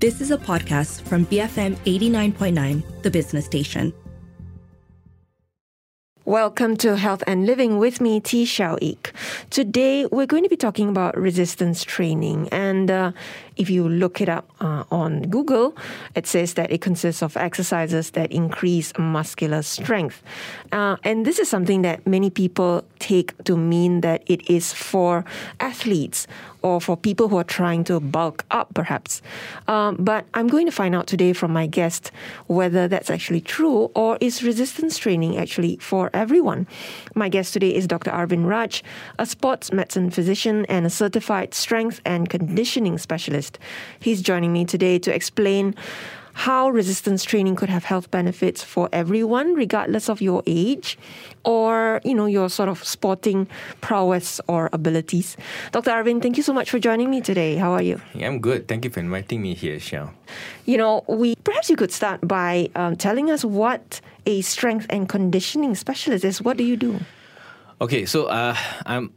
This is a podcast from BFM 89.9, the business station. Welcome to Health and Living with me, T. Xiao Ik. Today, we're going to be talking about resistance training. And if you look it up on Google, it says that it consists of exercises that increase muscular strength. And this is something that many people take to mean that it is for athletes or for people who are trying to bulk up, perhaps. But I'm going to find out today from my guest whether that's actually true, or is resistance training actually for everyone. My guest today is Dr. Arvind Raj, a sports medicine physician and a certified strength and conditioning specialist. He's joining me today to explain how resistance training could have health benefits for everyone, regardless of your age or, your sort of sporting prowess or abilities. Dr. Arvind, thank you so much for joining me today. How are you? Yeah, I'm good. Thank you for inviting me here, Xiao. Perhaps you could start by telling us what a strength and conditioning specialist is. What do you do? Okay, so I'm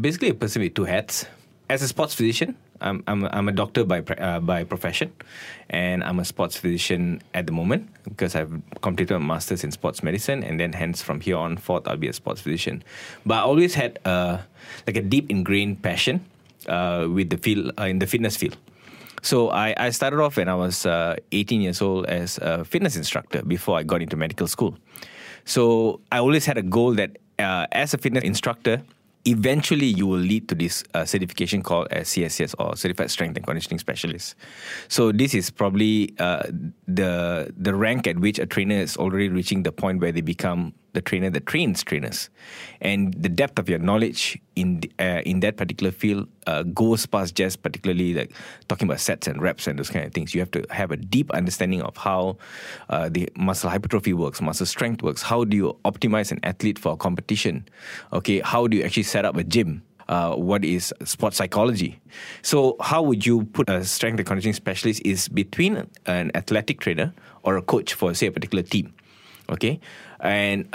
basically a person with two hats. As a sports physician, I'm a doctor by profession, and I'm a sports physician at the moment because I've completed a master's in sports medicine, and then hence from here on forth I'll be a sports physician. But I always had a deep ingrained passion with the field in the fitness field. So I started off when I was 18 years old as a fitness instructor before I got into medical school. So I always had a goal that as a fitness instructor, eventually you will lead to this certification called as CSCS, or Certified Strength and Conditioning Specialist. So this is probably the rank at which a trainer is already reaching the point where they become the trainer that trains trainers. And the depth of your knowledge in that particular field goes past just particularly like talking about sets and reps and those kind of things. You have to have a deep understanding of how the muscle hypertrophy works, muscle strength works. How do you optimize an athlete for a competition? Okay, how do you actually set up a gym? What is sports psychology? So how would you put a strength and conditioning specialist is between an athletic trainer or a coach for, say, a particular team. Okay, and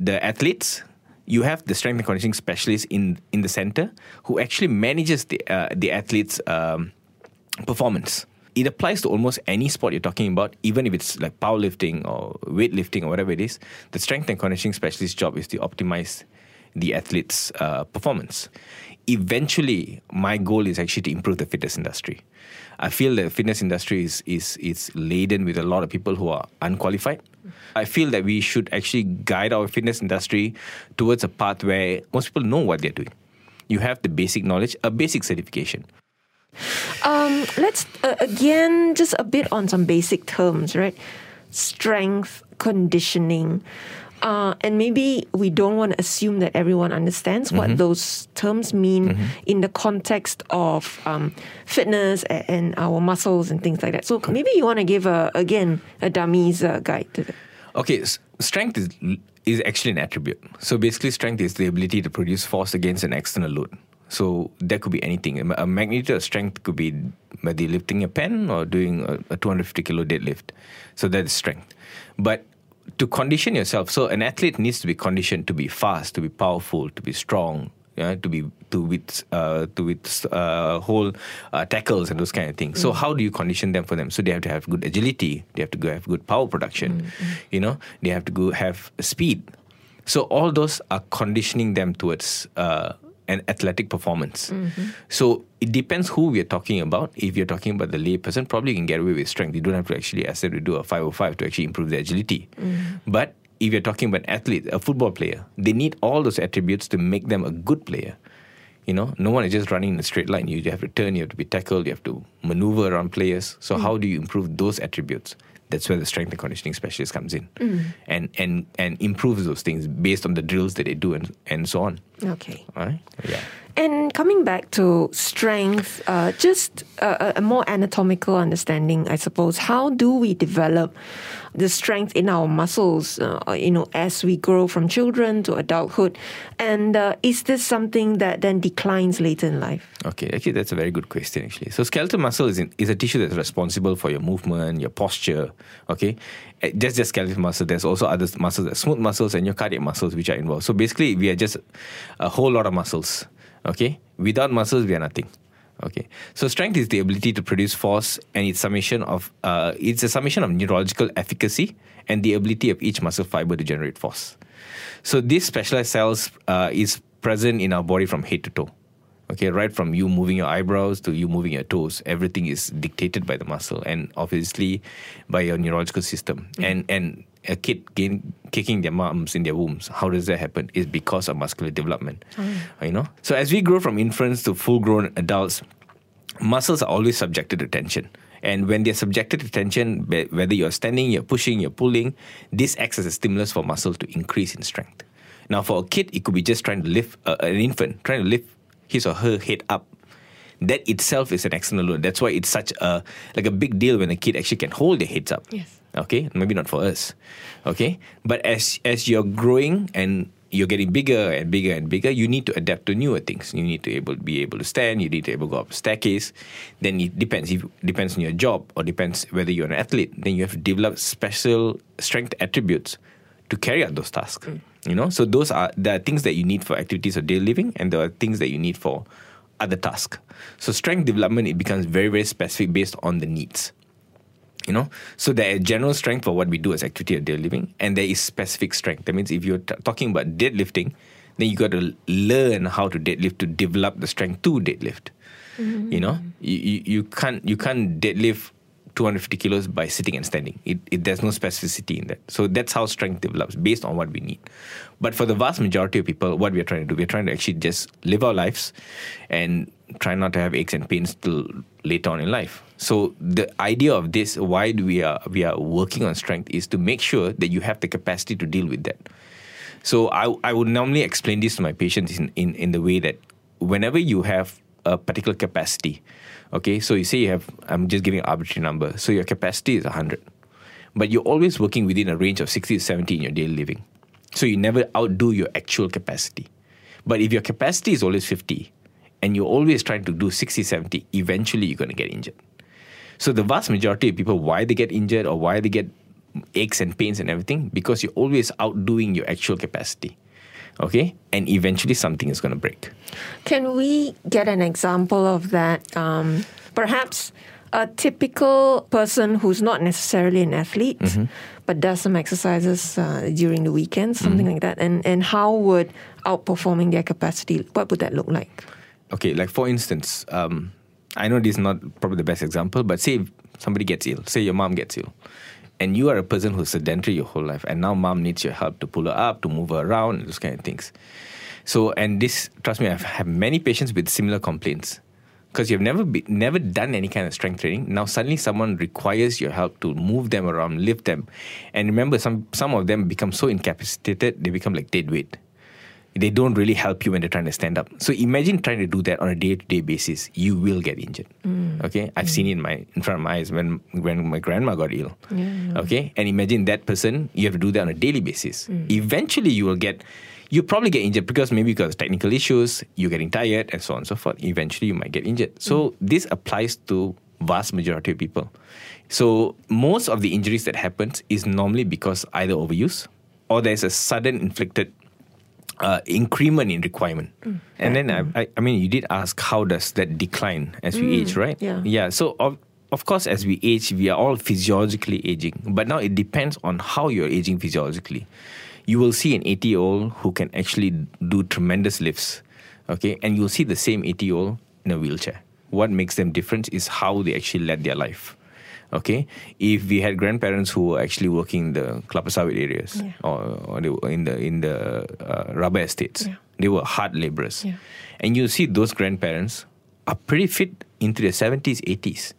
the athletes, you have the strength and conditioning specialist in the center who actually manages the athlete's performance. It applies to almost any sport you're talking about, even if it's like powerlifting or weightlifting or whatever it is. The strength and conditioning specialist's job is to optimize the athlete's performance. Eventually, my goal is actually to improve the fitness industry. I feel the fitness industry is laden with a lot of people who are unqualified. I feel that we should actually guide our fitness industry towards a path where most people know what they're doing. You have the basic knowledge, a basic certification. Let's, again, just a bit on some basic terms, right? Strength, conditioning. And maybe we don't want to assume that everyone understands what those terms mean in the context of fitness and our muscles and things like that. So maybe you want to give, a dummy's guide to that. Okay, strength is actually an attribute. So basically strength is the ability to produce force against an external load. So that could be anything. A magnitude of strength could be whether lifting a pen or doing a 250-kilo deadlift. So that is strength. But to condition yourself, so an athlete needs to be conditioned to be fast, to be powerful, to be strong, to withhold tackles and those kind of things. So how do you condition them for them? So they have to have good agility, they have to go have good power production, they have to go have speed. So all those are conditioning them towards an athletic performance. So it depends who we are talking about. If you're talking about the layperson, probably you can get away with strength. You don't have to actually ask them to do a 505 to actually improve their agility. But if you're talking about an athlete, a football player, they need all those attributes to make them a good player. No one is just running in a straight line. You have to turn, you have to be tackled, you have to maneuver around players. So how do you improve those attributes? That's where the strength and conditioning specialist comes in and improves those things based on the drills that they do and so on. Okay. All right? Yeah. And coming back to strength, just a more anatomical understanding, I suppose. How do we develop the strength in our muscles, as we grow from children to adulthood? And is this something that then declines later in life? Okay, actually, that's a very good question, actually. So skeletal muscle is a tissue that's responsible for your movement, your posture, okay? That's just skeletal muscle. There's also other muscles, smooth muscles and your cardiac muscles, which are involved. So basically, we are just a whole lot of muscles. Okay, without muscles, we are nothing. Okay. So strength is the ability to produce force, and it's a summation of neurological efficacy and the ability of each muscle fiber to generate force. So these specialized cells is present in our body from head to toe. Okay, right from you moving your eyebrows to you moving your toes, everything is dictated by the muscle and obviously by your neurological system. Mm-hmm. And a kid kicking their moms in their wombs, how does that happen? It's because of muscular development. You know. So as we grow from infants to full-grown adults, muscles are always subjected to tension. And when they're subjected to tension, whether you're standing, you're pushing, you're pulling, this acts as a stimulus for muscle to increase in strength. Now, for a kid, it could be just trying to lift, an infant, trying to lift his or her head up. That itself is an external load. That's why it's such a big deal when a kid actually can hold their heads up. Yes. Okay? Maybe not for us. Okay? But as you're growing and you're getting bigger and bigger and bigger, you need to adapt to newer things. You need to be able to stand. You need to go up a staircase. Then it depends on your job or depends whether you're an athlete. Then you have to develop special strength attributes to carry out those tasks. Mm. You know, so there are things that you need for activities of daily living, and there are things that you need for other tasks. So strength development, it becomes very, very specific based on the needs. You know, so there is general strength for what we do as activity of daily living, and there is specific strength. That means if you're talking about deadlifting, then you got to learn how to deadlift to develop the strength to deadlift. Mm-hmm. You know, you can't deadlift 250 kilos by sitting and standing. There's no specificity in that. So that's how strength develops, based on what we need. But for the vast majority of people, what we're trying to do, we're trying to actually just live our lives and try not to have aches and pains till later on in life. So the idea of this, why we are working on strength, is to make sure that you have the capacity to deal with that. So I would normally explain this to my patients in the way that whenever you have a particular capacity, okay, so you say you have, I'm just giving an arbitrary number, so your capacity is 100, but you're always working within a range of 60 to 70 in your daily living. So you never outdo your actual capacity. But if your capacity is always 50 and you're always trying to do 60, 70, eventually you're going to get injured. So the vast majority of people, why they get injured or why they get aches and pains and everything, because you're always outdoing your actual capacity. Okay, and eventually something is going to break. Can we get an example of that? Perhaps a typical person who's not necessarily an athlete, mm-hmm. but does some exercises during the weekend, something mm-hmm. like that, and how would outperforming their capacity, what would that look like? Okay, like for instance, I know this is not probably the best example, but say somebody gets ill, say your mom gets ill, and you are a person who's sedentary your whole life, and now mom needs your help to pull her up, to move her around, those kind of things. So, and this, trust me, I've had many patients with similar complaints because you've never done any kind of strength training. Now suddenly someone requires your help to move them around, lift them. And remember, some of them become so incapacitated, they become like dead weight. They don't really help you when they're trying to stand up. So imagine trying to do that on a day-to-day basis. You will get injured. Mm. Okay, I've seen it in front of my eyes when my grandma got ill. Yeah. Okay, and imagine that person. You have to do that on a daily basis. Mm. Eventually, you probably get injured because maybe because of technical issues, you're getting tired, and so on and so forth. Eventually, you might get injured. So this applies to vast majority of people. So most of the injuries that happens is normally because either overuse or there's a sudden inflicted increment in requirement. Mm. And then I mean you did ask, how does that decline as we age, right? Yeah. So of course as we age, we are all physiologically aging, but now it depends on how you're aging physiologically. You will see an 80-year-old who can actually do tremendous lifts, okay, and you'll see the same 80-year-old in a wheelchair. What makes them different is how they actually led their life. Okay, if we had grandparents who were actually working in the Klapa Sawit areas or they were in the rubber estates, they were hard laborers. Yeah. And you see those grandparents are pretty fit into their 70s, 80s.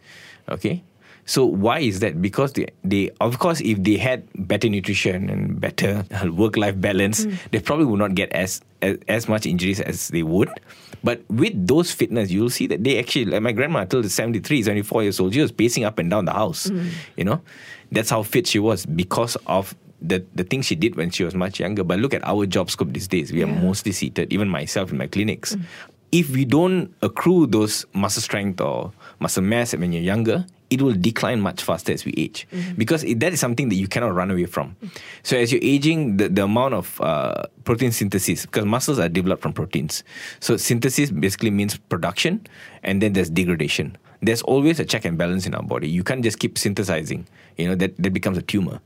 Okay, so why is that? Because they of course, if they had better nutrition and better work-life balance, they probably would not get as much injuries as they would. But with those fitness, you'll see that they actually, like my grandma till 73, 74 years old, she was pacing up and down the house. Mm. You know, that's how fit she was because of the things she did when she was much younger. But look at our job scope these days. We are mostly seated, even myself in my clinics. If we don't accrue those muscle strength or muscle mass when you're younger, it will decline much faster as we age, because that is something that you cannot run away from. So as you're aging, the amount of protein synthesis, because muscles are developed from proteins. So synthesis basically means production, and then there's degradation. There's always a check and balance in our body. You can't just keep synthesizing. You know, that becomes a tumor.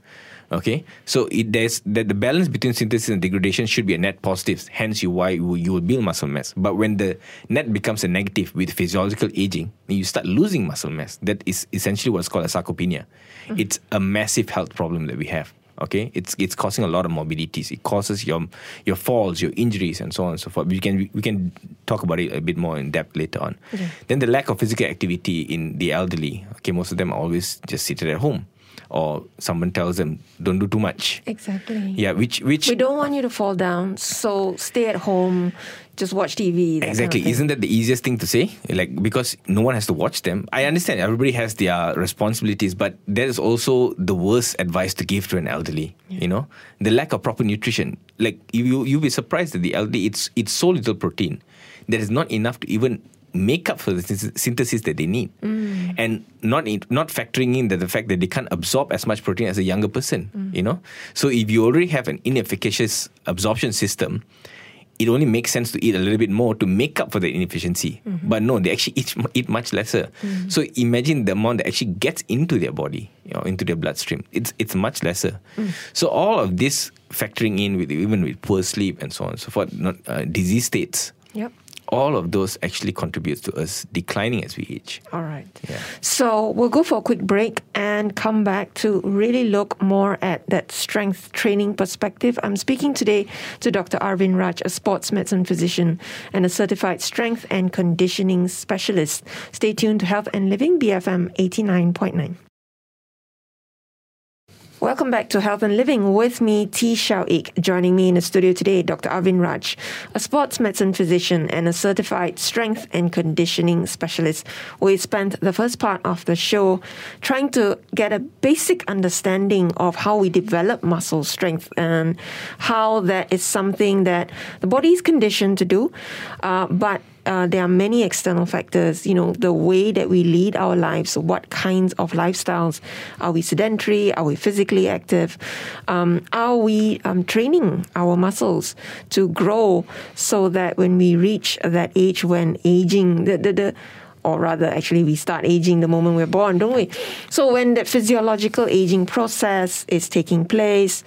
Okay, so the balance between synthesis and degradation should be a net positive. Hence, you will build muscle mass. But when the net becomes a negative with physiological aging, you start losing muscle mass. That is essentially what's called a sarcopenia. It's a massive health problem that we have. Okay, it's causing a lot of morbidities. It causes your falls, your injuries, and so on and so forth. We can talk about it a bit more in depth later on. Okay. Then the lack of physical activity in the elderly. Okay, most of them are always just seated at home. Or someone tells them, don't do too much. Exactly. Yeah, which we don't want you to fall down, so stay at home, just watch TV. Exactly. Kind of. Isn't that the easiest thing to say? Like, because no one has to watch them. I understand everybody has their responsibilities, but that is also the worst advice to give to an elderly. Yeah. You know, the lack of proper nutrition. Like, you'll be surprised that the elderly, it's so little protein. There is not enough to even make up for the synthesis that they need, and not factoring in that the fact that they can't absorb as much protein as a younger person, you know. So if you already have an inefficacious absorption system, it only makes sense to eat a little bit more to make up for the inefficiency. But no, they actually eat much lesser. So imagine the amount that actually gets into their body, you know, into their bloodstream. It's much lesser. So all of this factoring in with poor sleep and so on and so forth, disease states. Yep. All of those actually contributes to us declining as we age. All right. Yeah. So we'll go for a quick break and come back to really look more at that strength training perspective. I'm speaking today to Dr. Arvind Raj, a sports medicine physician and a certified strength and conditioning specialist. Stay tuned to Health and Living, BFM 89.9. Welcome back to Health and Living. With me, T. Xiao Ik. Joining me in the studio today, Dr. Arvind Raj, a sports medicine physician and a certified strength and conditioning specialist. We spent the first part of the show trying to get a basic understanding of how we develop muscle strength and how that is something that the body is conditioned to do, but there are many external factors, you know, the way that we lead our lives, what kinds of lifestyles. Are we sedentary? Are we physically active? Are we training our muscles to grow so that when we reach that age when aging, we start aging the moment we're born, don't we? So when the physiological aging process is taking place,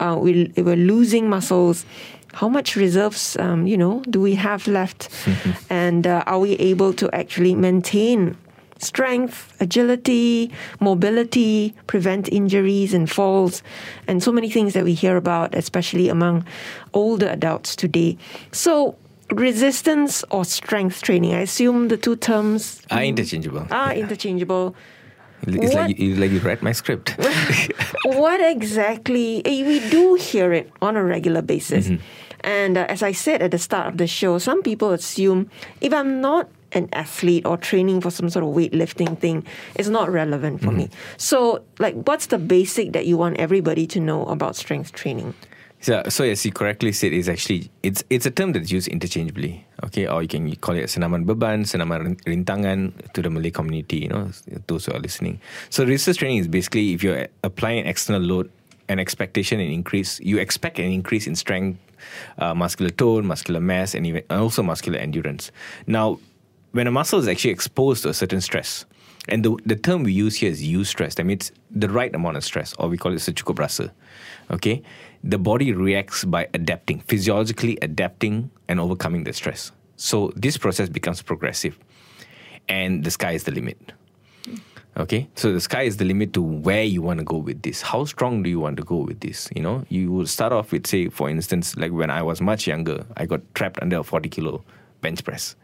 we're losing muscles. How much reserves, do we have left? And are we able to actually maintain strength, agility, mobility, prevent injuries and falls, and so many things that we hear about, especially among older adults today. So resistance or strength training, I assume the two terms are interchangeable. It's like you read my script. What exactly? We do hear it on a regular basis. And as I said at the start of the show, some people assume if I'm not an athlete or training for some sort of weightlifting thing, it's not relevant for me. So, like, what's the basic that you want everybody to know about strength training? So as you correctly said, it's a term that's used interchangeably, okay? Or you call it senaman beban, senaman rintangan to the Malay community, you know, those who are listening. So resistance training is basically if you're applying an external load, you expect an increase in strength, muscular tone, muscular mass, and even also muscular endurance. Now, when a muscle is actually exposed to a certain stress, and the term we use here is eustress. I mean, it's the right amount of stress, or we call it secukup rasa. Okay? The body reacts by adapting, physiologically adapting and overcoming the stress. So this process becomes progressive. And the sky is the limit. Okay? So the sky is the limit to where you want to go with this. How strong do you want to go with this? You know, you will start off with, say, for instance, like when I was much younger, I got trapped under a 40-kilo bench press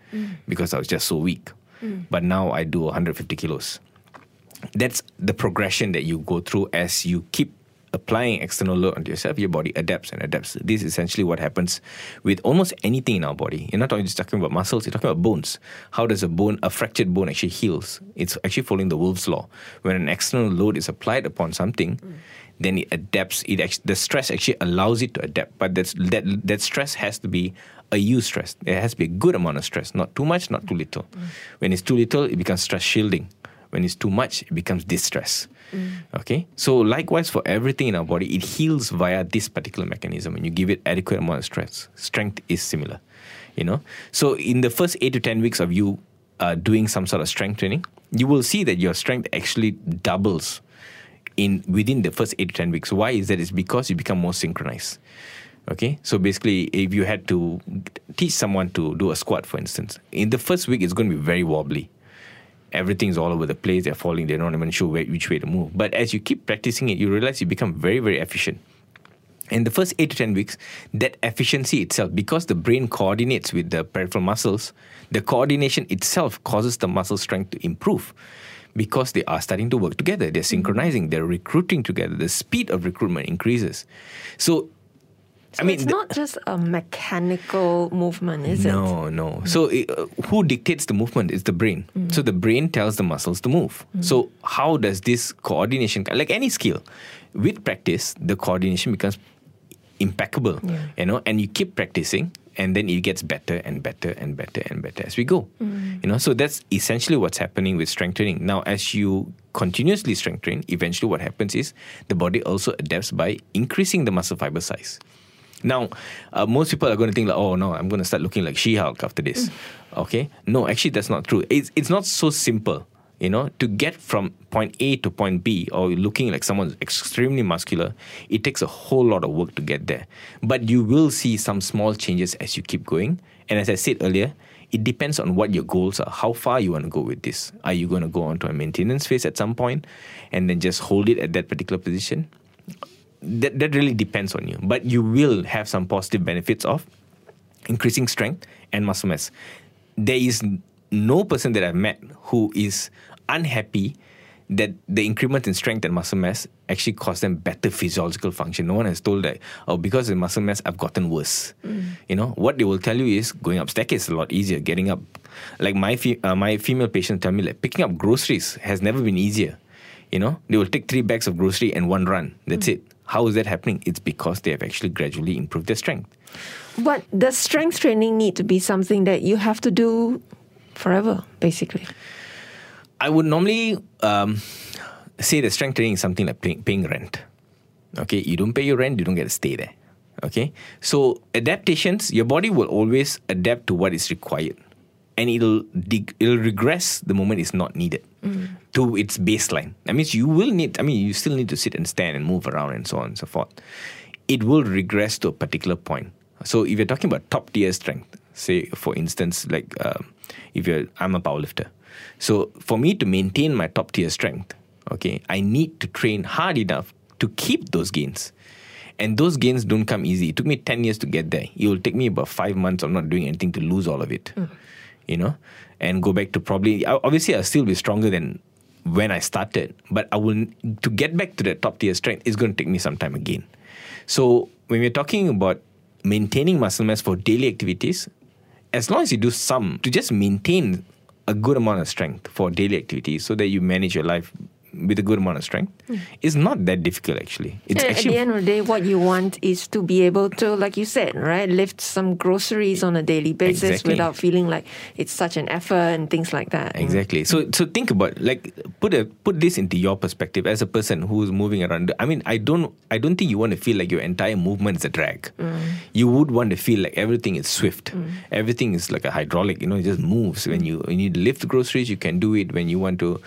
because I was just so weak. But now I do 150 kilos. That's the progression that you go through as you keep applying external load onto yourself. Your body adapts and adapts. This is essentially what happens with almost anything in our body. You're not just talking about muscles, you're talking about bones. How does a fractured bone actually heals? It's actually following the Wolf's Law. When an external load is applied upon something, then it adapts. The stress actually allows it to adapt. But that stress has to be a eustress. There has to be a good amount of stress, not too much, not too little. When it's too little, it becomes stress shielding. When it's too much, it becomes distress. Okay? So likewise, for everything in our body, it heals via this particular mechanism. When you give it adequate amount of stress, strength is similar. You know? So in the first 8 to 10 weeks of you doing some sort of strength training, you will see that your strength actually doubles within the first 8 to 10 weeks. Why is that? It's because you become more synchronized. Okay, so basically, if you had to teach someone to do a squat, for instance, in the first week, it's going to be very wobbly. Everything's all over the place. They're falling. They're not even sure which way to move. But as you keep practicing it, you realize you become very, very efficient. In the first 8 to 10 weeks, that efficiency itself, because the brain coordinates with the peripheral muscles, the coordination itself causes the muscle strength to improve because they are starting to work together. They're synchronizing. They're recruiting together. The speed of recruitment increases. So it's not just a mechanical movement, is it? No. So who dictates the movement? It's the brain. So the brain tells the muscles to move. So how does this coordination, like any skill, with practice, the coordination becomes impeccable, you know, and you keep practicing and then it gets better and better and better and better as we go. You know, so that's essentially what's happening with strength training. Now, as you continuously strength train, eventually what happens is the body also adapts by increasing the muscle fiber size. Now, most people are going to think like, oh no, I'm going to start looking like She-Hulk after this. Okay? No, actually that's not true. It's not so simple, you know, to get from point A to point B or looking like someone's extremely muscular. It takes a whole lot of work to get there. But you will see some small changes as you keep going. And as I said earlier, it depends on what your goals are, how far you want to go with this. Are you going to go onto a maintenance phase at some point and then just hold it at that particular position? That really depends on you. But you will have some positive benefits of increasing strength and muscle mass. There is no person that I've met who is unhappy that the increment in strength and muscle mass actually caused them better physiological function. No one has told that, oh, because of the muscle mass, I've gotten worse. You know, what they will tell you is going up staircase is a lot easier, getting up. Like my female patients tell me, like, picking up groceries has never been easier. You know, they will take 3 bags of grocery and 1 run. That's it. How is that happening? It's because they have actually gradually improved their strength. But does strength training need to be something that you have to do forever, basically? I would normally say that strength training is something like paying rent. Okay, you don't pay your rent, you don't get to stay there. Okay, so adaptations, your body will always adapt to what is required. And it'll regress the moment it's not needed to its baseline. That means you still need to sit and stand and move around and so on and so forth. It will regress to a particular point. So if you're talking about top tier strength, say for instance, like I'm a powerlifter. So for me to maintain my top tier strength, okay, I need to train hard enough to keep those gains. And those gains don't come easy. It took me 10 years to get there. It will take me about 5 months of not doing anything to lose all of it. You know, and go back to probably, obviously I'll still be stronger than when I started, but to get back to that top tier strength is going to take me some time again. So when we're talking about maintaining muscle mass for daily activities, as long as you do some, to just maintain a good amount of strength for daily activities so that you manage your life with a good amount of strength, it's not that difficult actually. At the end of the day, what you want is to be able to, like you said, right, lift some groceries on a daily basis without feeling like it's such an effort and things like that. Exactly. So think about, like, put this into your perspective as a person who's moving around. I mean, I don't think you want to feel like your entire movement is a drag. You would want to feel like everything is swift. Everything is like a hydraulic. You know, it just moves. When you need to lift groceries, you can do it. When you want to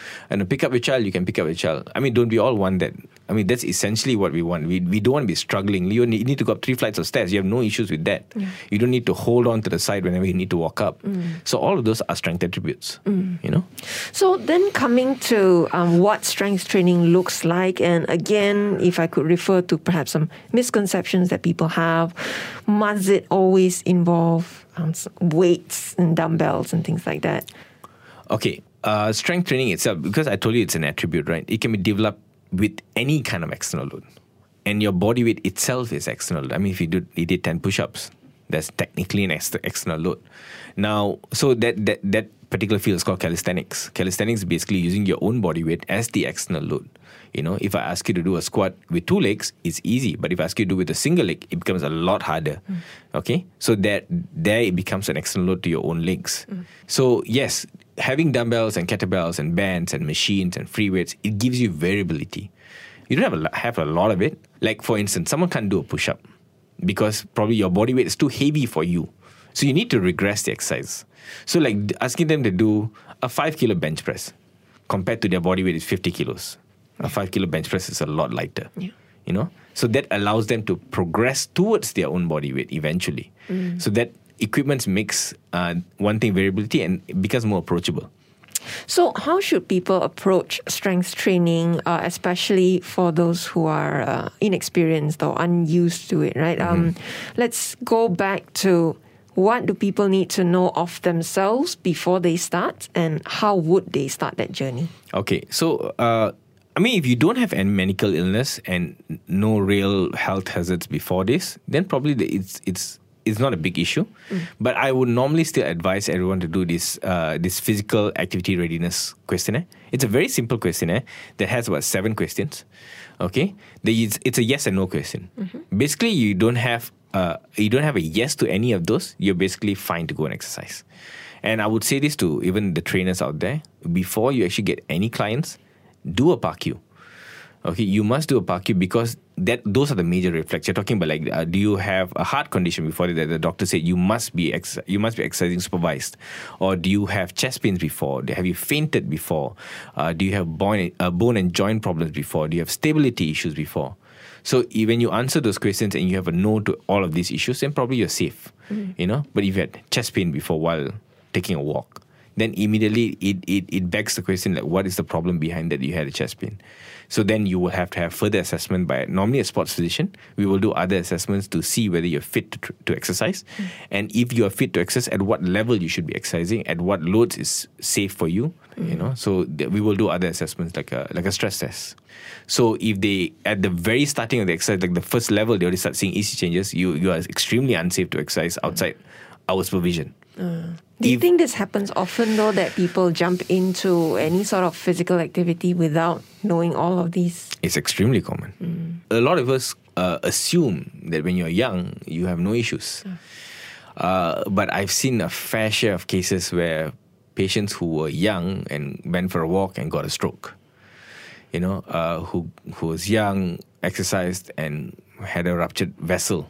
pick up your child, you can pick up a child. I mean, don't we all want that? I mean, that's essentially what we want. We don't want to be struggling. You need to go up 3 flights of stairs. You have no issues with that. You don't need to hold on to the side whenever you need to walk up. So all of those are strength attributes, you know? So then coming to what strength training looks like, and again, if I could refer to perhaps some misconceptions that people have, must it always involve weights and dumbbells and things like that? Okay. Strength training itself, because I told you it's an attribute, right? It can be developed with any kind of external load. And your body weight itself is external load. I mean, if you did 10 push-ups, that's technically an external load. Now, so that particular field is called calisthenics. Calisthenics is basically using your own body weight as the external load. You know, if I ask you to do a squat with 2 legs, it's easy. But if I ask you to do with a single leg, it becomes a lot harder. Okay? So there it becomes an external load to your own legs. So yes, having dumbbells and kettlebells and bands and machines and free weights, it gives you variability. You don't have a lot of it. Like, for instance, someone can't do a push-up because probably your body weight is too heavy for you. So you need to regress the exercise. So like asking them to do a 5 kilo bench press compared to their body weight is 50 kilos. A 5 kilo bench press is a lot lighter, you know? So that allows them to progress towards their own body weight eventually. Mm. So that equipment makes one thing variability and it becomes more approachable. So how should people approach strength training, especially for those who are inexperienced or unused to it, right? Mm-hmm. Let's go back to what do people need to know of themselves before they start and how would they start that journey? Okay, so if you don't have any medical illness and no real health hazards before this, then probably it's not a big issue. Mm. But I would normally still advise everyone to do this physical activity readiness questionnaire. It's a very simple questionnaire that has about 7 questions. Okay, it's a yes and no question. Mm-hmm. Basically, you don't have a yes to any of those. You're basically fine to go and exercise. And I would say this to even the trainers out there: before you actually get any clients, do a PAR-Q. Okay, you must do a PAR-Q because those are the major red flags. You're talking about like, do you have a heart condition before that the doctor said you must be exercising supervised? Or do you have chest pains before? Have you fainted before? Do you have bone and joint problems before? Do you have stability issues before? So when you answer those questions and you have a no to all of these issues, then probably you're safe, you know. But if you had chest pain before while taking a walk, then immediately it begs the question, like, what is the problem behind that you had a chest pain? So then you will have to have further assessment by normally a sports physician. We will do other assessments to see whether you're fit to exercise. Mm. And if you are fit to exercise, at what level you should be exercising, at what loads is safe for you, you know. So we will do other assessments like a stress test. So if they, at the very starting of the exercise, like the first level, they already start seeing EC changes, you are extremely unsafe to exercise outside our supervision. Do you think this happens often though, that people jump into any sort of physical activity without knowing all of these? It's extremely common. A lot of us assume that when you're young, you have no issues. But I've seen a fair share of cases where patients who were young and went for a walk and got a stroke. You know, who was young, exercised and had a ruptured vessel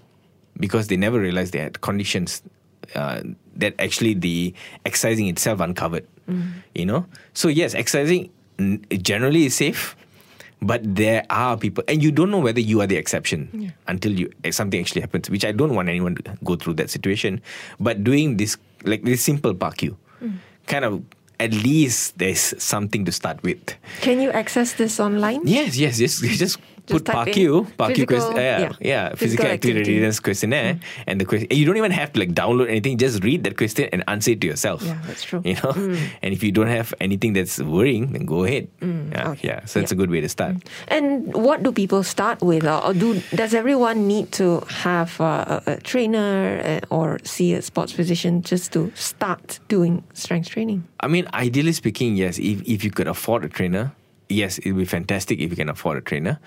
because they never realized they had conditions that actually the exercising itself uncovered, you know. So yes, exercising generally is safe, but there are people, and you don't know whether you are the exception until something actually happens, which I don't want anyone to go through that situation. But doing this, like this simple PAR-Q, kind of, at least there's something to start with. Can you access this online? Yes. Just put PAR-Q physical activity readiness questionnaire, and the question. You don't even have to like download anything. Just read that question and answer it to yourself. Yeah, that's true. You know, and if you don't have anything that's worrying, then go ahead. So that's a good way to start. And what do people start with, or does everyone need to have a trainer or see a sports physician just to start doing strength training? I mean, ideally speaking, yes. If you could afford a trainer. Yes, it would be fantastic if you can afford a trainer.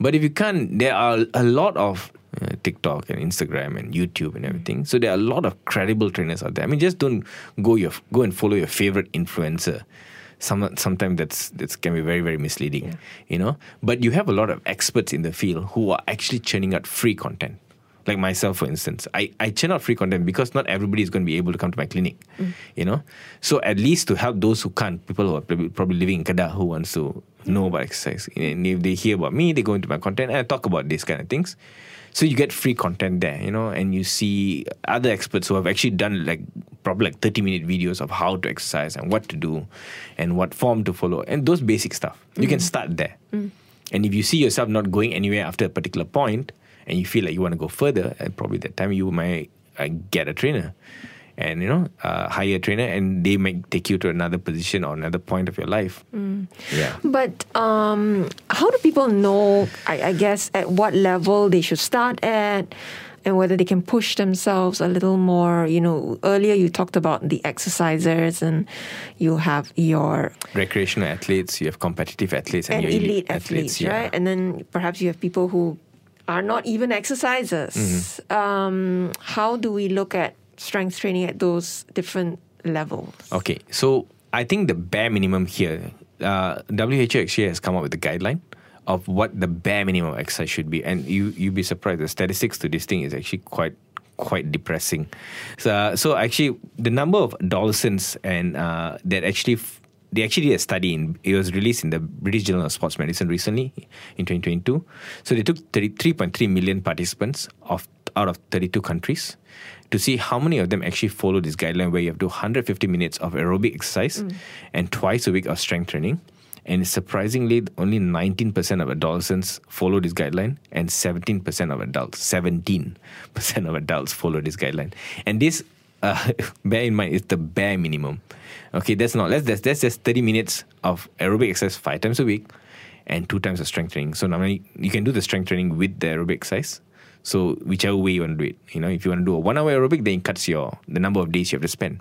But if you can't, there are a lot of TikTok and Instagram and YouTube and everything. So there are a lot of credible trainers out there. I mean, just don't go and follow your favorite influencer. Sometimes that can be very, very misleading, you know. But you have a lot of experts in the field who are actually churning out free content. Like myself, for instance, I churn out free content because not everybody is going to be able to come to my clinic, you know. So at least to help those who can't, people who are probably living in Kedah who wants to know about exercise. And if they hear about me, they go into my content and I talk about these kind of things. So you get free content there, you know, and you see other experts who have actually done like probably like 30-minute videos of how to exercise and what to do and what form to follow and those basic stuff. You can start there. And if you see yourself not going anywhere after a particular point, and you feel like you want to go further, and probably that time you might get a trainer and, you know, hire a trainer and they might take you to another position or another point of your life. But how do people know, I guess, at what level they should start at and whether they can push themselves a little more? You know, earlier you talked about the exercisers and you have your recreational athletes, you have competitive athletes and your elite athletes, right? And then perhaps you have people who are not even exercises. How do we look at strength training at those different levels? Okay, so I think the bare minimum here, WHO actually has come up with a guideline of what the bare minimum exercise should be. And you'd be surprised, the statistics to this thing is actually quite depressing. So actually, the number of adolescents and that actually... They actually did a study, it was released in the British Journal of Sports Medicine recently in 2022. So they took 33.3 million participants out of 32 countries to see how many of them actually follow this guideline where you have to do 150 minutes of aerobic exercise and twice a week of strength training. And surprisingly, only 19% of adolescents follow this guideline and 17% of adults follow this guideline. And this, bear in mind, it's the bare minimum. Okay, that's just 30 minutes of aerobic exercise 5 times a week and 2 times of strength training. So normally you can do the strength training with the aerobic exercise. So whichever way you want to do it, if you want to do a 1 hour aerobic, then it cuts the number of days you have to spend.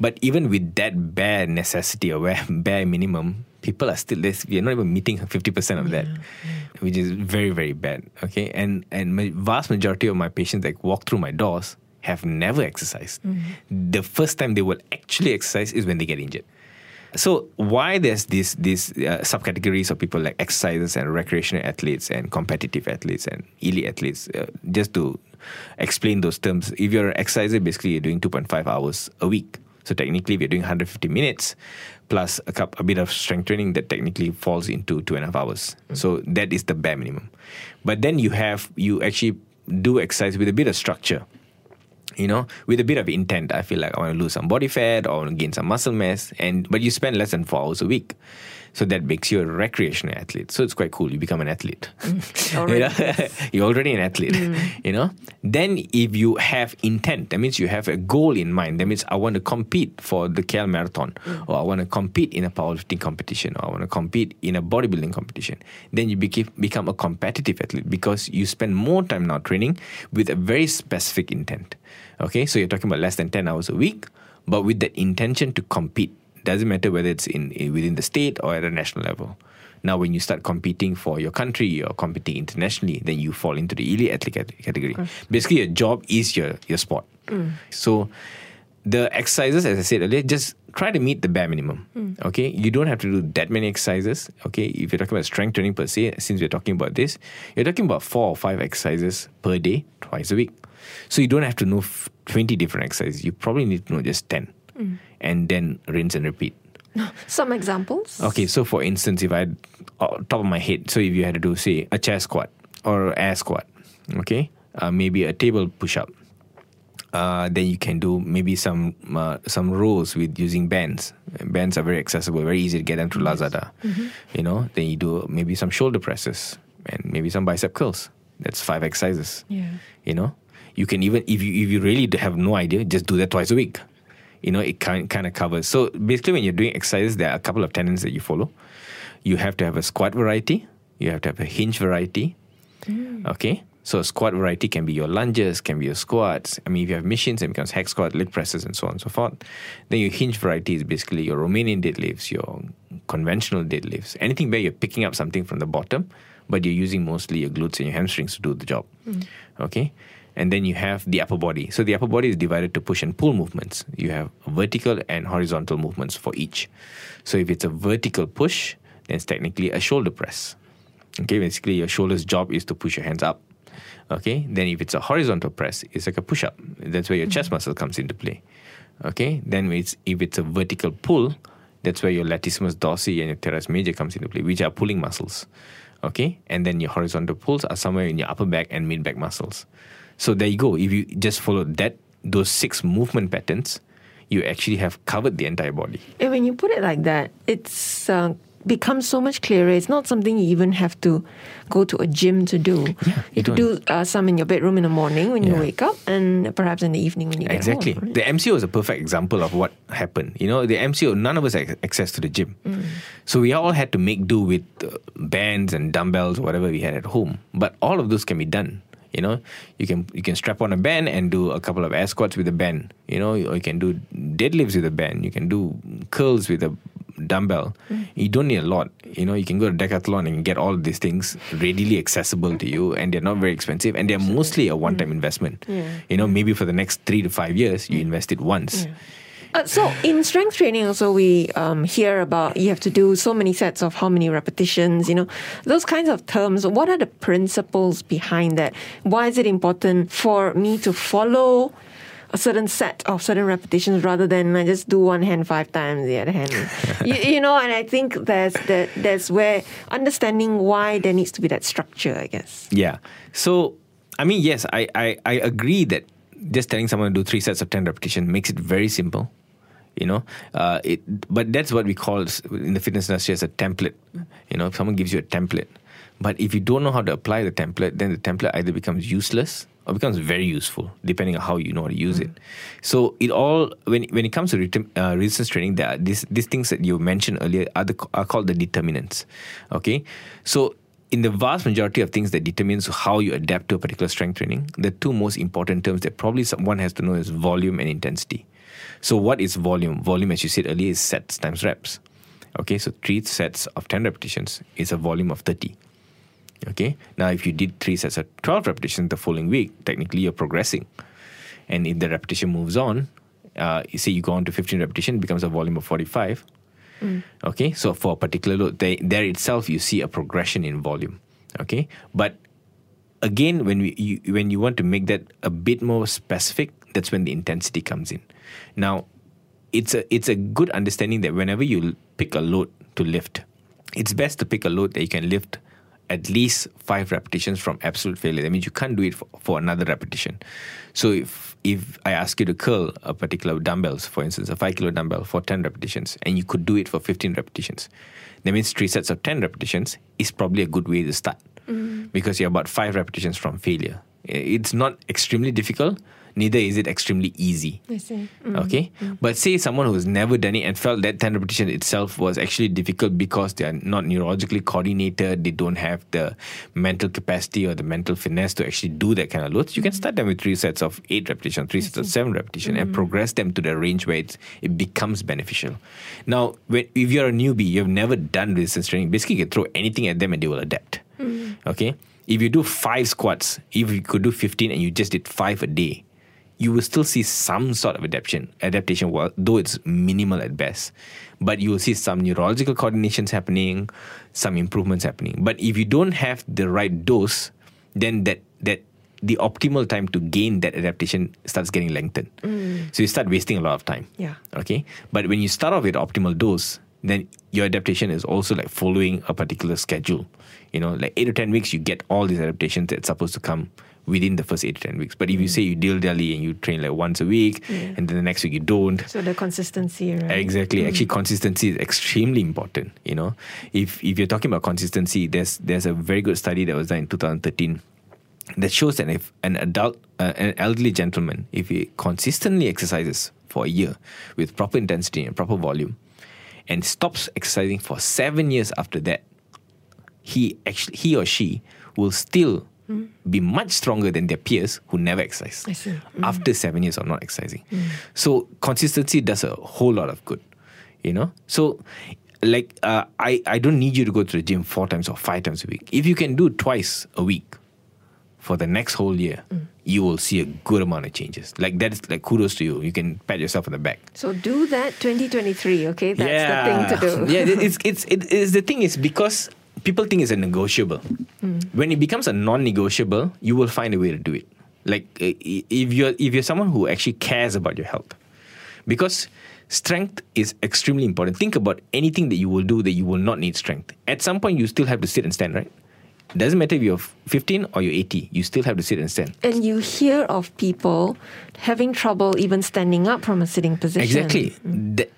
But even with that bare necessity or bare minimum, people are still less. You're not even meeting 50% of that, which is very, very bad. Okay, and my vast majority of my patients that walk through my doors have never exercised. Mm-hmm. The first time they will actually exercise is when they get injured. So why there's these subcategories of people like exercisers and recreational athletes and competitive athletes and elite athletes? Just to explain those terms, if you're an exerciser, basically you're doing 2.5 hours a week. So technically, if you're doing 150 minutes plus a bit of strength training, that technically falls into 2.5 hours. Mm-hmm. So that is the bare minimum. But then you actually do exercise with a bit of structure. With a bit of intent. I feel like I want to lose some body fat or gain some muscle mass, but you spend less than 4 hours a week. So that makes you a recreational athlete. So it's quite cool. You become an athlete. You're already an athlete, Then if you have intent, that means you have a goal in mind. That means I want to compete for the KL Marathon or I want to compete in a powerlifting competition or I want to compete in a bodybuilding competition. Then you become a competitive athlete because you spend more time now training with a very specific intent. Okay, so you're talking about less than 10 hours a week, but with the intention to compete. Doesn't matter whether it's within the state or at a national level. Now, when you start competing for your country or competing internationally, then you fall into the elite athlete category. Basically, your job is your sport. So the exercises, as I said earlier, just try to meet the bare minimum. Okay, you don't have to do that many exercises. Okay, if you're talking about strength training per se, since we're talking about this, you're talking about 4 or 5 exercises per day, twice a week. So you don't have to know 20 different exercises. You probably need to know just 10. And then rinse and repeat. Some examples? Okay, so for instance, if I, top of my head, so if you had to do, say, a chair squat or air squat, okay, maybe a table push-up, then you can do maybe some rows with using bands. Bands are very accessible, very easy to get them through Lazada. Then you do maybe some shoulder presses and maybe some bicep curls. That's 5 exercises. You can even, if you really have no idea, just do that twice a week. It kind of covers. So basically, when you're doing exercises, there are a couple of tenets that you follow. You have to have a squat variety. You have to have a hinge variety. Okay? So a squat variety can be your lunges, can be your squats. I mean, if you have machines, it becomes hack squat, leg presses, and so on and so forth. Then your hinge variety is basically your Romanian deadlifts, your conventional deadlifts, anything where you're picking up something from the bottom, but you're using mostly your glutes and your hamstrings to do the job. Okay? And then you have the upper body. So the upper body is divided to push and pull movements. You have vertical and horizontal movements for each. So if it's a vertical push, then it's technically a shoulder press. Okay, basically your shoulder's job is to push your hands up. Okay, then if it's a horizontal press, it's like a push-up. That's where your chest muscle comes into play. Okay, then if it's a vertical pull, that's where your latissimus dorsi and your teres major comes into play, which are pulling muscles. Okay, and then your horizontal pulls are somewhere in your upper back and mid-back muscles. So there you go. If you just follow those 6 movement patterns, you actually have covered the entire body. And when you put it like that, it's becomes so much clearer. It's not something you even have to go to a gym to do. Yeah, you can do some in your bedroom in the morning when you wake up and perhaps in the evening when you get home. Right? The MCO is a perfect example of what happened. The MCO, none of us had access to the gym. So we all had to make do with bands and dumbbells, whatever we had at home. But all of those can be done. You can strap on a band and do a couple of air squats with a band. Or you can do deadlifts with a band. You can do curls with a dumbbell. You don't need a lot. You can go to Decathlon and get all these things readily accessible to you, and they're not very expensive, and they're mostly a one-time investment. Maybe for the next 3 to 5 years, you invest it once. So in strength training also, we hear about you have to do so many sets of how many repetitions, you know, those kinds of terms. What are the principles behind that? Why is it important for me to follow a certain set of certain repetitions rather than I just do one hand 5 times, the other hand? you know, and I think there's where understanding why there needs to be that structure, I guess. Yeah. So, I mean, yes, I agree that just telling someone to do 3 sets of 10 repetitions makes it very simple, you know. But that's what we call in the fitness industry as a template. You know, if someone gives you a template, but if you don't know how to apply the template, then the template either becomes useless or becomes very useful, depending on how you know how to use it. So it all, when it comes to resistance training, there are these things that you mentioned earlier are called the determinants. Okay, so in the vast majority of things that determines how you adapt to a particular strength training, the 2 most important terms that probably someone has to know is volume and intensity. So what is volume? Volume, as you said earlier, is sets times reps. Okay, so 3 sets of 10 repetitions is a volume of 30. Okay, now if you did 3 sets of 12 repetitions the following week, technically you're progressing. And if the repetition moves on, say you go on to 15 repetitions, it becomes a volume of 45. Okay, so for a particular load, there itself you see a progression in volume. Okay, but again, when you want to make that a bit more specific, that's when the intensity comes in. Now, it's a good understanding that whenever you pick a load to lift, it's best to pick a load that you can lift at least 5 repetitions from absolute failure. That means you can't do it for another repetition. So if I ask you to curl a particular dumbbells, for instance, a 5 kilo dumbbell for 10 repetitions, and you could do it for 15 repetitions, that means 3 sets of 10 repetitions is probably a good way to start, because you're about 5 repetitions from failure. It's not extremely difficult, neither is it extremely easy. I see. Okay? But say someone who's never done it and felt that 10 repetition itself was actually difficult because they are not neurologically coordinated, they don't have the mental capacity or the mental finesse to actually do that kind of loads. You can start them with 3 sets of 8 repetitions, 3 sets of 7 repetitions, and progress them to the range where it becomes beneficial. Now, if you're a newbie, you've never done resistance training, basically you can throw anything at them and they will adapt. Okay? If you do 5 squats, if you could do 15 and you just did 5 a day, you will still see some sort of adaptation, though it's minimal at best. But you will see some neurological coordinations happening, some improvements happening. But if you don't have the right dose, then that the optimal time to gain that adaptation starts getting lengthened. So you start wasting a lot of time. Yeah. Okay. But when you start off with optimal dose, then your adaptation is also like following a particular schedule. You know, like 8 to 10 weeks, you get all these adaptations that's supposed to come within the first 8 to 10 weeks. But if you say you dilly-dally and you train like once a week, and then the next week you don't. So the consistency, right? Exactly. Actually, consistency is extremely important, you know. If you're talking about consistency, there's a very good study that was done in 2013 that shows that if an elderly gentleman, if he consistently exercises for a year with proper intensity and proper volume, and stops exercising for 7 years after that, he or she will still be much stronger than their peers who never exercise after 7 years of not exercising. So consistency does a whole lot of good, you know. So like I don't need you to go to the gym 4 times or 5 times a week. If you can do 2 times a week for the next whole year, you will see a good amount of changes. Like that's like kudos to you. You can pat yourself on the back. So do that 2023, okay? That's the thing to do. Yeah, it's the thing is because people think it's a negotiable. When it becomes a non-negotiable, you will find a way to do it. Like if you're someone who actually cares about your health, because strength is extremely important. Think about anything that you will do that you will not need strength. At some point, you still have to sit and stand, right? It doesn't matter if you're 15 or you're 80. You still have to sit and stand. And you hear of people having trouble even standing up from a sitting position. Exactly.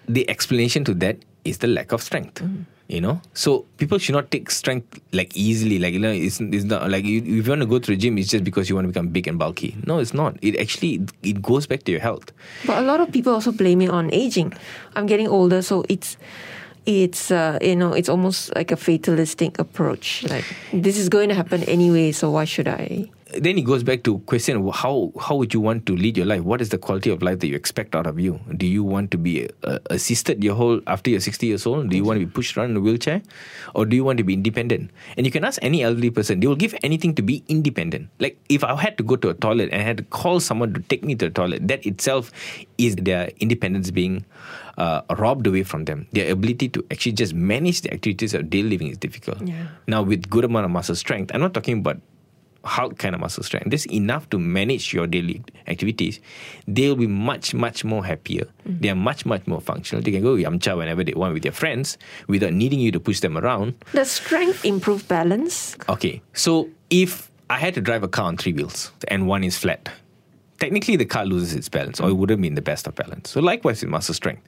The explanation to that is the lack of strength. You know, so people should not take strength like easily. Like, you know, it's not like if you want to go to the gym, it's just because you want to become big and bulky. No, it's not. It actually it goes back to your health. But a lot of people also blame it on aging. I'm getting older, so it's almost like a fatalistic approach. Like this is going to happen anyway, so why should I? then it goes back to question, how would you want to lead your life? What is the quality of life that you expect out of you? Do you want to be assisted your whole after you're 60 years old? Do you want to be pushed around in a wheelchair? Or do you want to be independent? And you can ask any elderly person, they will give anything to be independent. Like if I had to go to a toilet and I had to call someone to take me to a toilet, that itself is their independence being robbed away from them. Their ability to actually just manage the activities of daily living is difficult. Yeah. Now with good amount of muscle strength, I'm not talking about Hulk kind of muscle strength, just enough to manage your daily activities, they'll be much more happier. Mm-hmm. They are much more functional. They can go yamcha whenever they want with their friends without needing you to push them around. Does strength improve balance? Okay, so if I had to drive a car on three wheels and one is flat, technically the car loses its balance, or it wouldn't be in the best of balance. So likewise with muscle strength,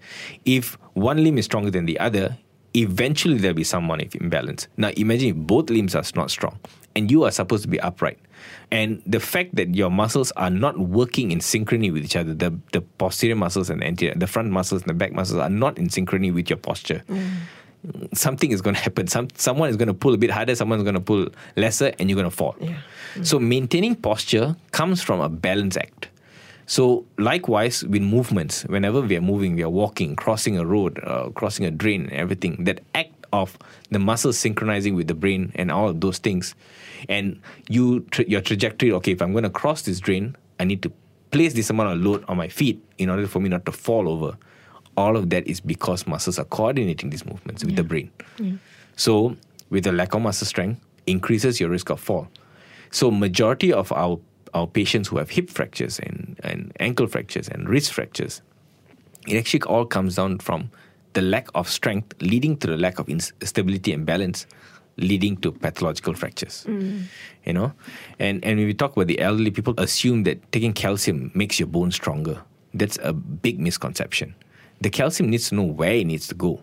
if one limb is stronger than the other, eventually there'll be some amount of imbalance. Now imagine if both limbs are not strong and you are supposed to be upright. And the fact that your muscles are not working in synchrony with each other, the posterior muscles and the anterior, the front muscles and the back muscles are not in synchrony with your posture. Mm. Something is going to happen. Someone is going to pull a bit harder, someone is going to pull lesser, and you're going to fall. Yeah. Mm. So maintaining posture comes from a balance act. So likewise with movements, whenever we are moving, we are walking, crossing a road, crossing a drain, everything, that act of the muscles synchronizing with the brain and all of those things. And your trajectory, okay, if I'm going to cross this drain, I need to place this amount of load on my feet in order for me not to fall over. All of that is because muscles are coordinating these movements with the brain. Yeah. So with a lack of muscle strength, increases your risk of fall. So majority of our patients who have hip fractures and ankle fractures and wrist fractures, it actually all comes down from the lack of strength leading to the lack of stability and balance leading to pathological fractures. Mm. You know? And when we talk about the elderly, people assume that taking calcium makes your bone stronger. That's a big misconception. The calcium needs to know where it needs to go.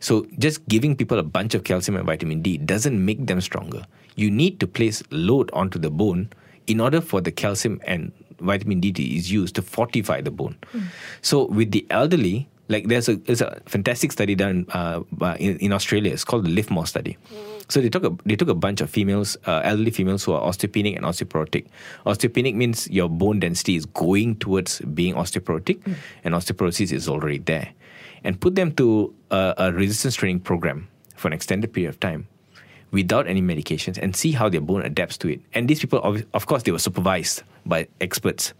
So just giving people a bunch of calcium and vitamin D doesn't make them stronger. You need to place load onto the bone in order for the calcium and vitamin D is used to fortify the bone. Mm. So with the elderly, like there's a fantastic study done in Australia. It's called the LIFTMOR study. Mm. So they took a bunch of females, elderly females who are osteopenic and osteoporotic. Osteopenic means your bone density is going towards being osteoporotic, and osteoporosis is already there. And put them to a resistance training program for an extended period of time without any medications and see how their bone adapts to it. And these people, of course, they were supervised by experts.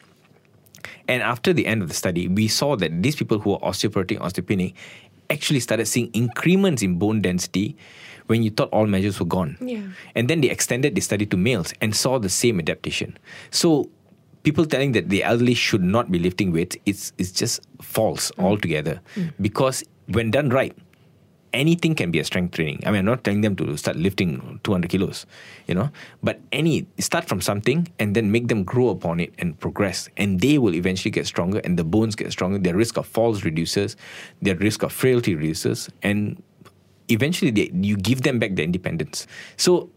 And after the end of the study, we saw that these people who are osteoporotic, osteopenic, actually started seeing increments in bone density when you thought all measures were gone. Yeah. And then they extended the study to males and saw the same adaptation. So people telling that the elderly should not be lifting weights, it's just false altogether. Mm. Because when done right, anything can be a strength training. I mean, I'm not telling them to start lifting 200 kilos, you know, but start from something and then make them grow upon it and progress. And they will eventually get stronger and the bones get stronger. Their risk of falls reduces, their risk of frailty reduces, and eventually you give them back their independence. So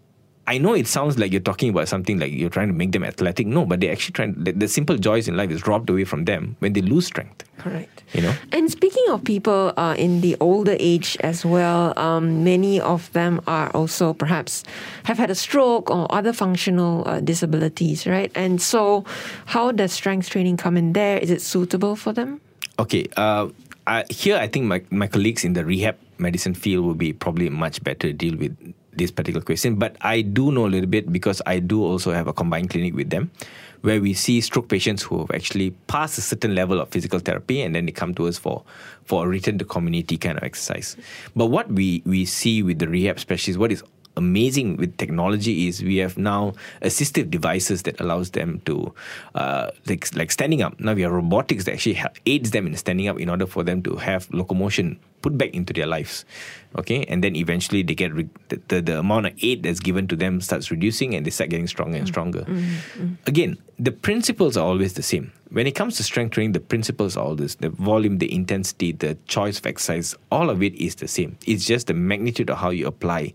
I know it sounds like you're talking about something like you're trying to make them athletic. No, but they're actually trying. The simple joys in life is robbed away from them when they lose strength. Correct. You know. And speaking of people in the older age as well, many of them are also perhaps have had a stroke or other functional disabilities, right? And so, how does strength training come in there? Is it suitable for them? Okay. Here, I think my colleagues in the rehab medicine field will be probably much better to deal with this particular question, but I do know a little bit because I do also have a combined clinic with them where we see stroke patients who have actually passed a certain level of physical therapy and then they come to us for a return to community kind of exercise. But what we see with the rehab specialists, what is amazing with technology is we have now assistive devices that allows them to like standing up. Now we have robotics that actually aids them in standing up in order for them to have locomotion put back into their lives. Okay, and then eventually they get the amount of aid that's given to them starts reducing and they start getting stronger and stronger. Mm-hmm. Again, the principles are always the same. When it comes to strength training, the principles are all this. The volume, the intensity, the choice of exercise, all of it is the same. It's just the magnitude of how you apply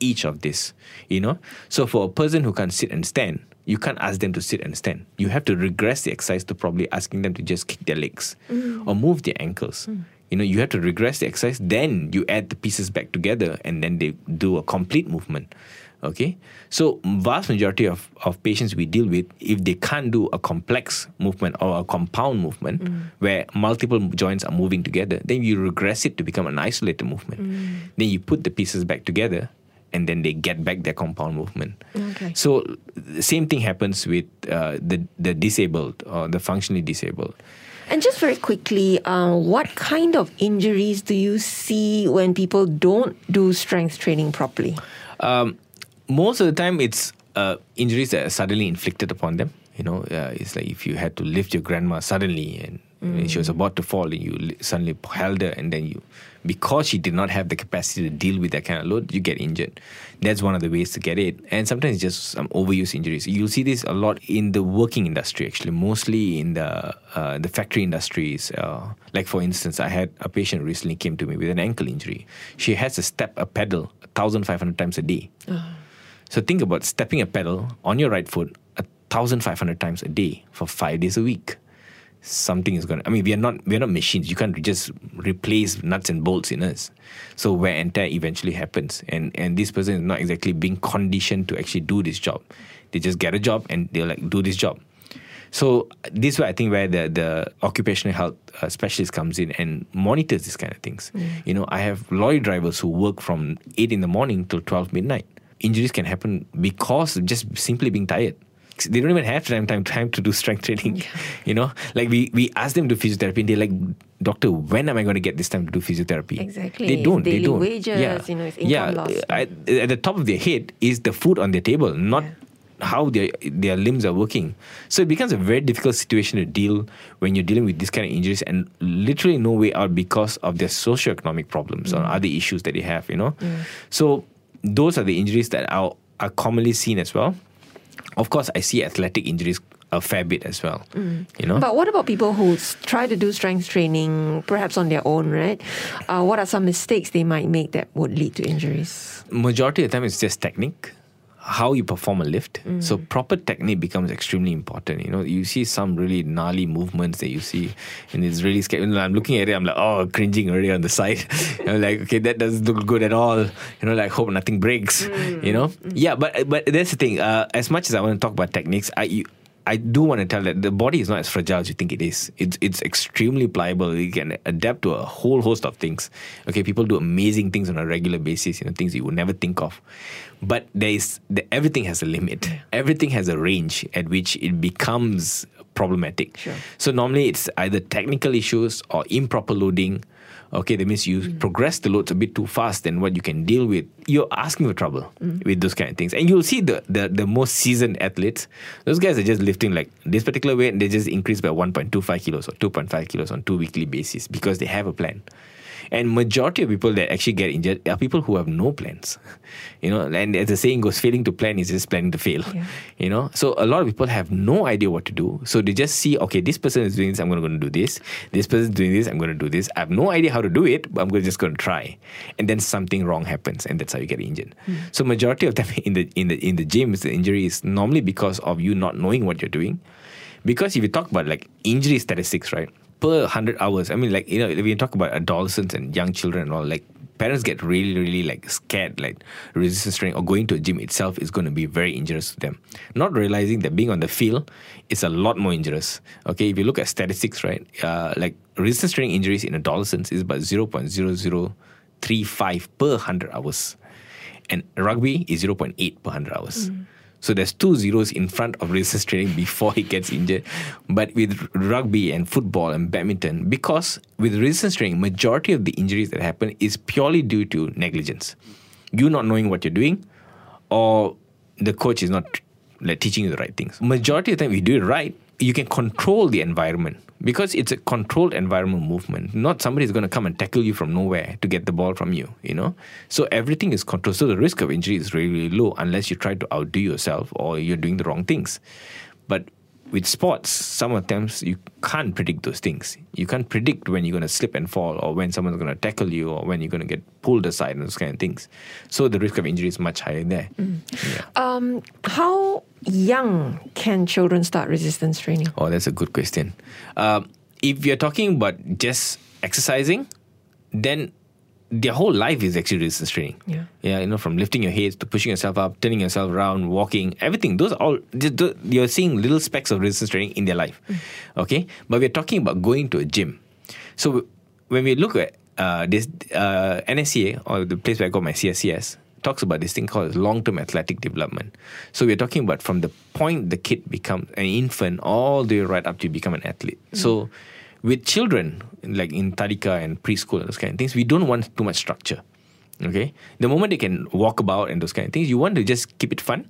each of this, you know. So for a person who can't sit and stand, you can't ask them to sit and stand. You have to regress the exercise to probably asking them to just kick their legs or move their ankles. You know, you have to regress the exercise, then you add the pieces back together and then they do a complete movement. Okay, so vast majority of patients we deal with, if they can't do a complex movement or a compound movement where multiple joints are moving together, then you regress it to become an isolated movement. Then you put the pieces back together and then they get back their compound movement. Okay. So the same thing happens with the disabled or the functionally disabled. And just very quickly, what kind of injuries do you see when people don't do strength training properly? Most of the time, it's injuries that are suddenly inflicted upon them. You know, it's like if you had to lift your grandma suddenly and she was about to fall and you suddenly held her, and then you, because she did not have the capacity to deal with that kind of load, you get injured. That's one of the ways to get it. And sometimes it's just some overuse injuries. You'll see this a lot in the working industry, actually, mostly in the factory industries. Like, for instance, I had a patient recently came to me with an ankle injury. She has to step a pedal 1,500 times a day. So think about stepping a pedal on your right foot 1,500 times a day for 5 days a week. Something is going to... I mean, we're not machines. You can't just replace nuts and bolts in us. So wear and tear eventually happens. And this person is not exactly being conditioned to actually do this job. They just get a job and they're like, do this job. So this is where I think where the occupational health specialist comes in and monitors these kind of things. You know, I have lorry drivers who work from 8 in the morning till 12 midnight. Injuries can happen because of just simply being tired. They don't even have time to do strength training. You know, like we ask them to do physiotherapy and they're like, doctor, when am I going to get this time to do physiotherapy? Exactly. They don't. Wages, you know, it's income loss. At the top of their head is the food on their table, not how their limbs are working. So it becomes a very difficult situation to deal when you're dealing with this kind of injuries and literally no way out because of their socioeconomic problems or other issues that they have, you know. So those are the injuries that are commonly seen as well. Of course, I see athletic injuries a fair bit as well, you know. But what about people who try to do strength training perhaps on their own, right? What are some mistakes they might make that would lead to injuries? Majority of the time, it's just technique, how you perform a lift. So proper technique becomes extremely important. You know, you see some really gnarly movements that you see and it's really scary. When I'm looking at it, I'm like, cringing already on the side. I'm like, okay, that doesn't look good at all. You know, like, hope nothing breaks, you know. Yeah, but that's the thing. As much as I want to talk about techniques, I do want to tell that the body is not as fragile as you think it is. It's extremely pliable. You can adapt to a whole host of things. Okay, people do amazing things on a regular basis, you know, things you would never think of. But everything has a limit. Everything has a range at which it becomes problematic. Sure. So normally it's either technical issues or improper loading. Okay, that means you progress the loads a bit too fast than what you can deal with. You're asking for trouble with those kind of things. And you'll see the most seasoned athletes, those guys are just lifting like this particular weight and they just increase by 1.25 kilos or 2.5 kilos on 2 weekly basis because they have a plan. And majority of people that actually get injured are people who have no plans. You know, and as the saying goes, failing to plan is just planning to fail. Yeah. You know, so a lot of people have no idea what to do. So they just see, okay, this person is doing this, I'm going to do this. This person is doing this, I'm going to do this. I have no idea how to do it, but I'm just going to try. And then something wrong happens and that's how you get injured. So majority of them in the gym, the injury is normally because of you not knowing what you're doing. Because if you talk about like injury statistics, right? Per 100 hours, I mean, like, you know, when you talk about adolescents and young children and all, like, parents get really, really, like, scared, like, resistance training or going to a gym itself is going to be very injurious to them. Not realizing that being on the field is a lot more injurious. Okay, if you look at statistics, right, like, resistance training injuries in adolescents is about 0.0035 per 100 hours. And rugby is 0.8 per 100 hours. So there's 2 zeros in front of resistance training before he gets injured. But with rugby and football and badminton, because with resistance training, majority of the injuries that happen is purely due to negligence. You not knowing what you're doing or the coach is not teaching you the right things. Majority of the time, if you do it right, you can control the environment because it's a controlled environment movement. Not somebody's going to come and tackle you from nowhere to get the ball from you, you know. So everything is controlled. So the risk of injury is really, really low unless you try to outdo yourself or you're doing the wrong things. But with sports, sometimes you can't predict those things. You can't predict when you're going to slip and fall or when someone's going to tackle you or when you're going to get pulled aside and those kind of things. So the risk of injury is much higher there. How young can children start resistance training? Oh, that's a good question. If you're talking about just exercising, then their whole life is actually resistance training. Yeah, you know, from lifting your head to pushing yourself up, turning yourself around, walking, everything. Those all, you're seeing little specks of resistance training in their life. Okay, but we're talking about going to a gym. So when we look at this NSCA, or the place where I got my CSCS, talks about this thing called long-term athletic development. So we're talking about from the point the kid becomes an infant all the way right up to become an athlete. Mm-hmm. So with children, like in tadika and preschool and those kind of things, we don't want too much structure. Okay? The moment they can walk about and those kind of things, you want to just keep it fun.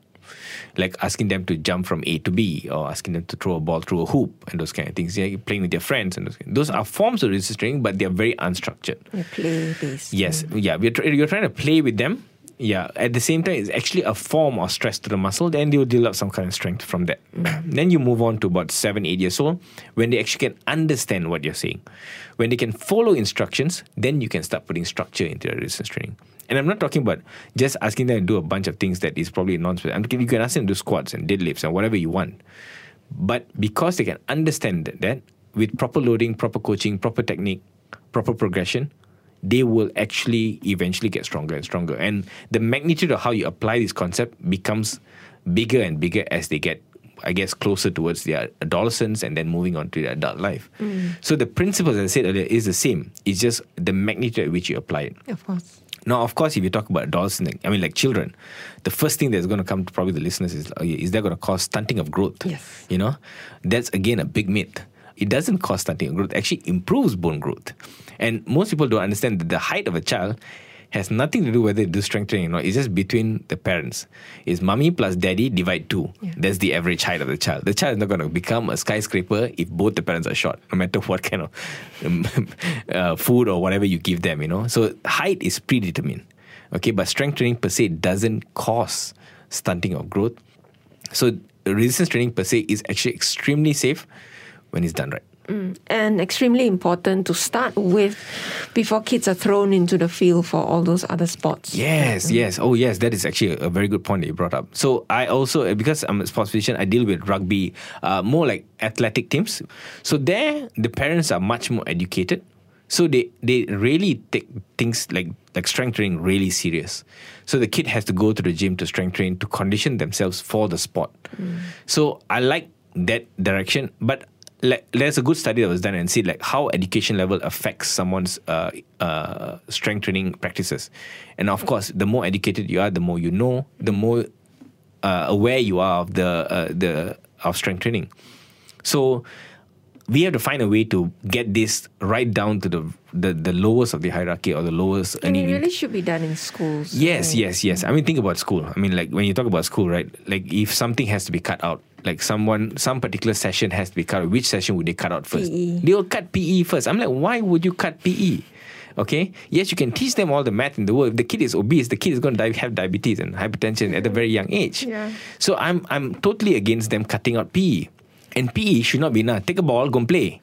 Like asking them to jump from A to B, or asking them to throw a ball through a hoop and those kind of things. Yeah, playing with their friends and those are forms of resistance training, but they are very unstructured. You're play-based. Yes, yeah. You're trying to play with them. Yeah, at the same time, it's actually a form of stress to the muscle. Then they will develop some kind of strength from that. Then you move on to about 7-8 years old, when they actually can understand what you're saying. When they can follow instructions, then you can start putting structure into their resistance training. And I'm not talking about just asking them to do a bunch of things that is probably nonsense. You can ask them to do squats and deadlifts and whatever you want. But because they can understand that, with proper loading, proper coaching, proper technique, proper progression, they will actually eventually get stronger and stronger. And the magnitude of how you apply this concept becomes bigger and bigger as they get, I guess, closer towards their adolescence and then moving on to their adult life. So the principles, as I said earlier, is the same. It's just the magnitude at which you apply it. Of course. Now, of course, if you talk about adolescents, I mean, like children, the first thing that's going to come to probably the listeners is that going to cause stunting of growth? Yes. You know, that's, again, a big myth. It doesn't cause stunting of growth. It actually improves bone growth. And most people don't understand that the height of a child has nothing to do whether they do strength training or not. It's just between the parents. It's mommy plus daddy divide 2. Yeah. That's the average height of the child. The child is not going to become a skyscraper if both the parents are short, no matter what kind of food or whatever you give them, you know. So height is predetermined. Okay, but strength training per se doesn't cause stunting of growth. So resistance training per se is actually extremely safe when it's done right. And extremely important to start with before kids are thrown into the field for all those other sports. Yes, yes. Oh, yes. That is actually a very good point that you brought up. So I also, because I'm a sports physician, I deal with rugby, more like athletic teams. So there, the parents are much more educated. So they really take things like strength training really serious. So the kid has to go to the gym to strength train to condition themselves for the sport. So I like that direction, but there's a good study that was done and see like how education level affects someone's strength training practices. And of course, the more educated you are, the more you know, the more aware you are of the strength training. So we have to find a way to get this right down to the lowest of the hierarchy or the lowest. And it really should be done in schools. Yes, right? Yes. I mean, think about school. I mean, like when you talk about school, right? Like if something has to be cut out, like some particular session has to be cut out. Which session would they cut out first? PE. They will cut PE first. I'm like, why would you cut PE? Okay? Yes, you can teach them all the math in the world. If the kid is obese, the kid is going to have diabetes and hypertension at a very young age. Yeah. So I'm totally against them cutting out PE. And PE should not be, take a ball, go and play.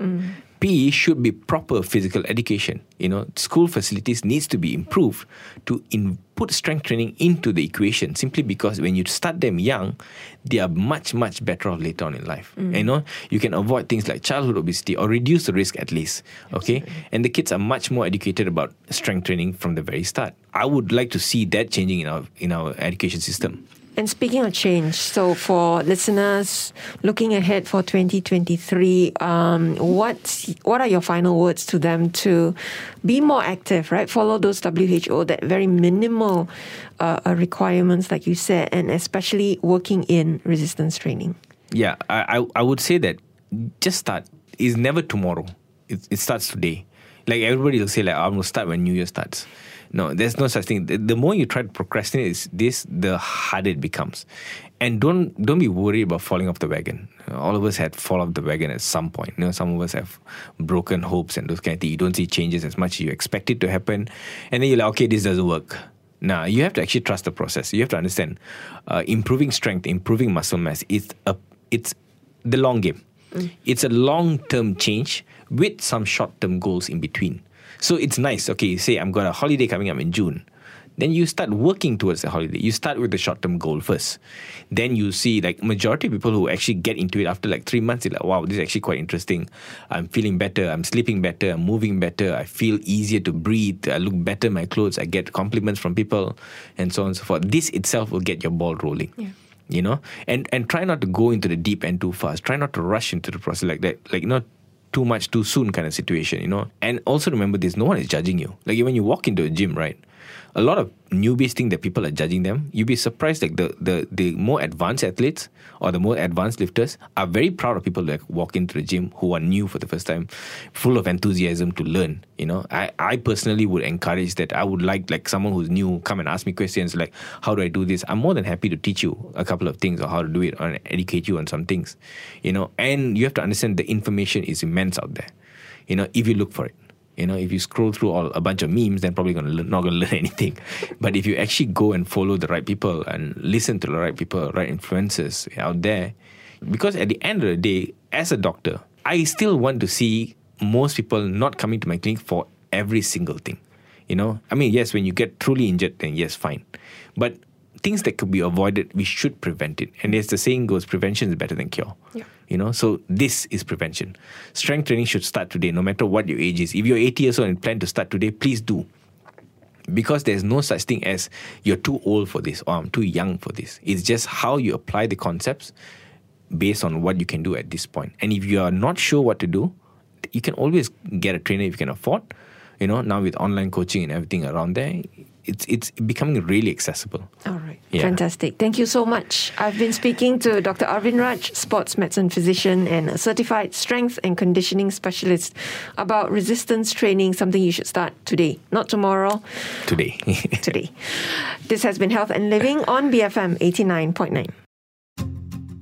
PE should be proper physical education. You know, school facilities needs to be improved to put strength training into the equation, simply because when you start them young, they are much, much better off later on in life. You know, you can avoid things like childhood obesity or reduce the risk at least. Okay? And the kids are much more educated about strength training from the very start. I would like to see that changing in our education system. And speaking of change, so for listeners looking ahead for 2023, what are your final words to them to be more active, right? Follow those WHO, that very minimal requirements, like you said, and especially working in resistance training. Yeah, I would say that just start. It's never tomorrow. It starts today. Like everybody will say, like I'm gonna start when New Year starts. No, there's no such thing. The more you try to procrastinate this, the harder it becomes. And don't be worried about falling off the wagon. All of us had fallen off the wagon at some point. You know, some of us have broken hopes and those kind of things. You don't see changes as much as you expect it to happen. And then you're like, okay, this doesn't work. Now, you have to actually trust the process. You have to understand improving strength, improving muscle mass, it's the long game. It's a long-term change with some short-term goals in between. So it's nice. Okay, you say, I'm got a holiday coming up in June. then you start working towards the holiday. You start with the short-term goal first. Then you see, like, majority of people who actually get into it after like 3 months, they're like, wow, this is actually quite interesting. I'm feeling better. I'm sleeping better. I'm moving better. I feel easier to breathe. I look better in my clothes. I get compliments from people and so on and so forth. This itself will get your ball rolling. Yeah. You know, and try not to go into the deep end too fast. Try not to rush into the process like that, like not too much too soon kind of situation, you know. And also remember this, no one is judging you. Like when you walk into a gym, right, a lot of newbies think that people are judging them. You'd be surprised, like the more advanced athletes or the more advanced lifters are very proud of people that walk into the gym who are new for the first time, full of enthusiasm to learn, you know. I personally would encourage that. I would like someone who's new come and ask me questions like, how do I do this? I'm more than happy to teach you a couple of things or how to do it or educate you on some things, you know. And you have to understand the information is immense out there, you know, if you look for it. You know, if you scroll through a bunch of memes, then probably not going to learn anything. But if you actually go and follow the right people and listen to the right people, right influencers out there, because at the end of the day, as a doctor, I still want to see most people not coming to my clinic for every single thing. You know, I mean, yes, when you get truly injured, then yes, fine. But things that could be avoided, we should prevent it. And as the saying goes, prevention is better than cure. Yeah. You know, so this is prevention. Strength training should start today, no matter what your age is. If you're 80 years old and plan to start today, please do. Because there's no such thing as you're too old for this or I'm too young for this. It's just how you apply the concepts based on what you can do at this point. And if you are not sure what to do, you can always get a trainer if you can afford. You know, now with online coaching and everything around there, it's becoming really accessible. All right. Yeah. Fantastic. Thank you so much. I've been speaking to Dr. Arvind Raj, sports medicine physician and a certified strength and conditioning specialist, about resistance training, something you should start today, not tomorrow. Today. Today. This has been Health and Living on BFM 89.9.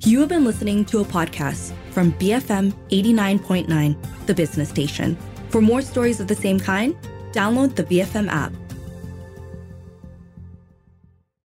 You have been listening to a podcast from BFM 89.9, the business station. For more stories of the same kind, download the BFM app.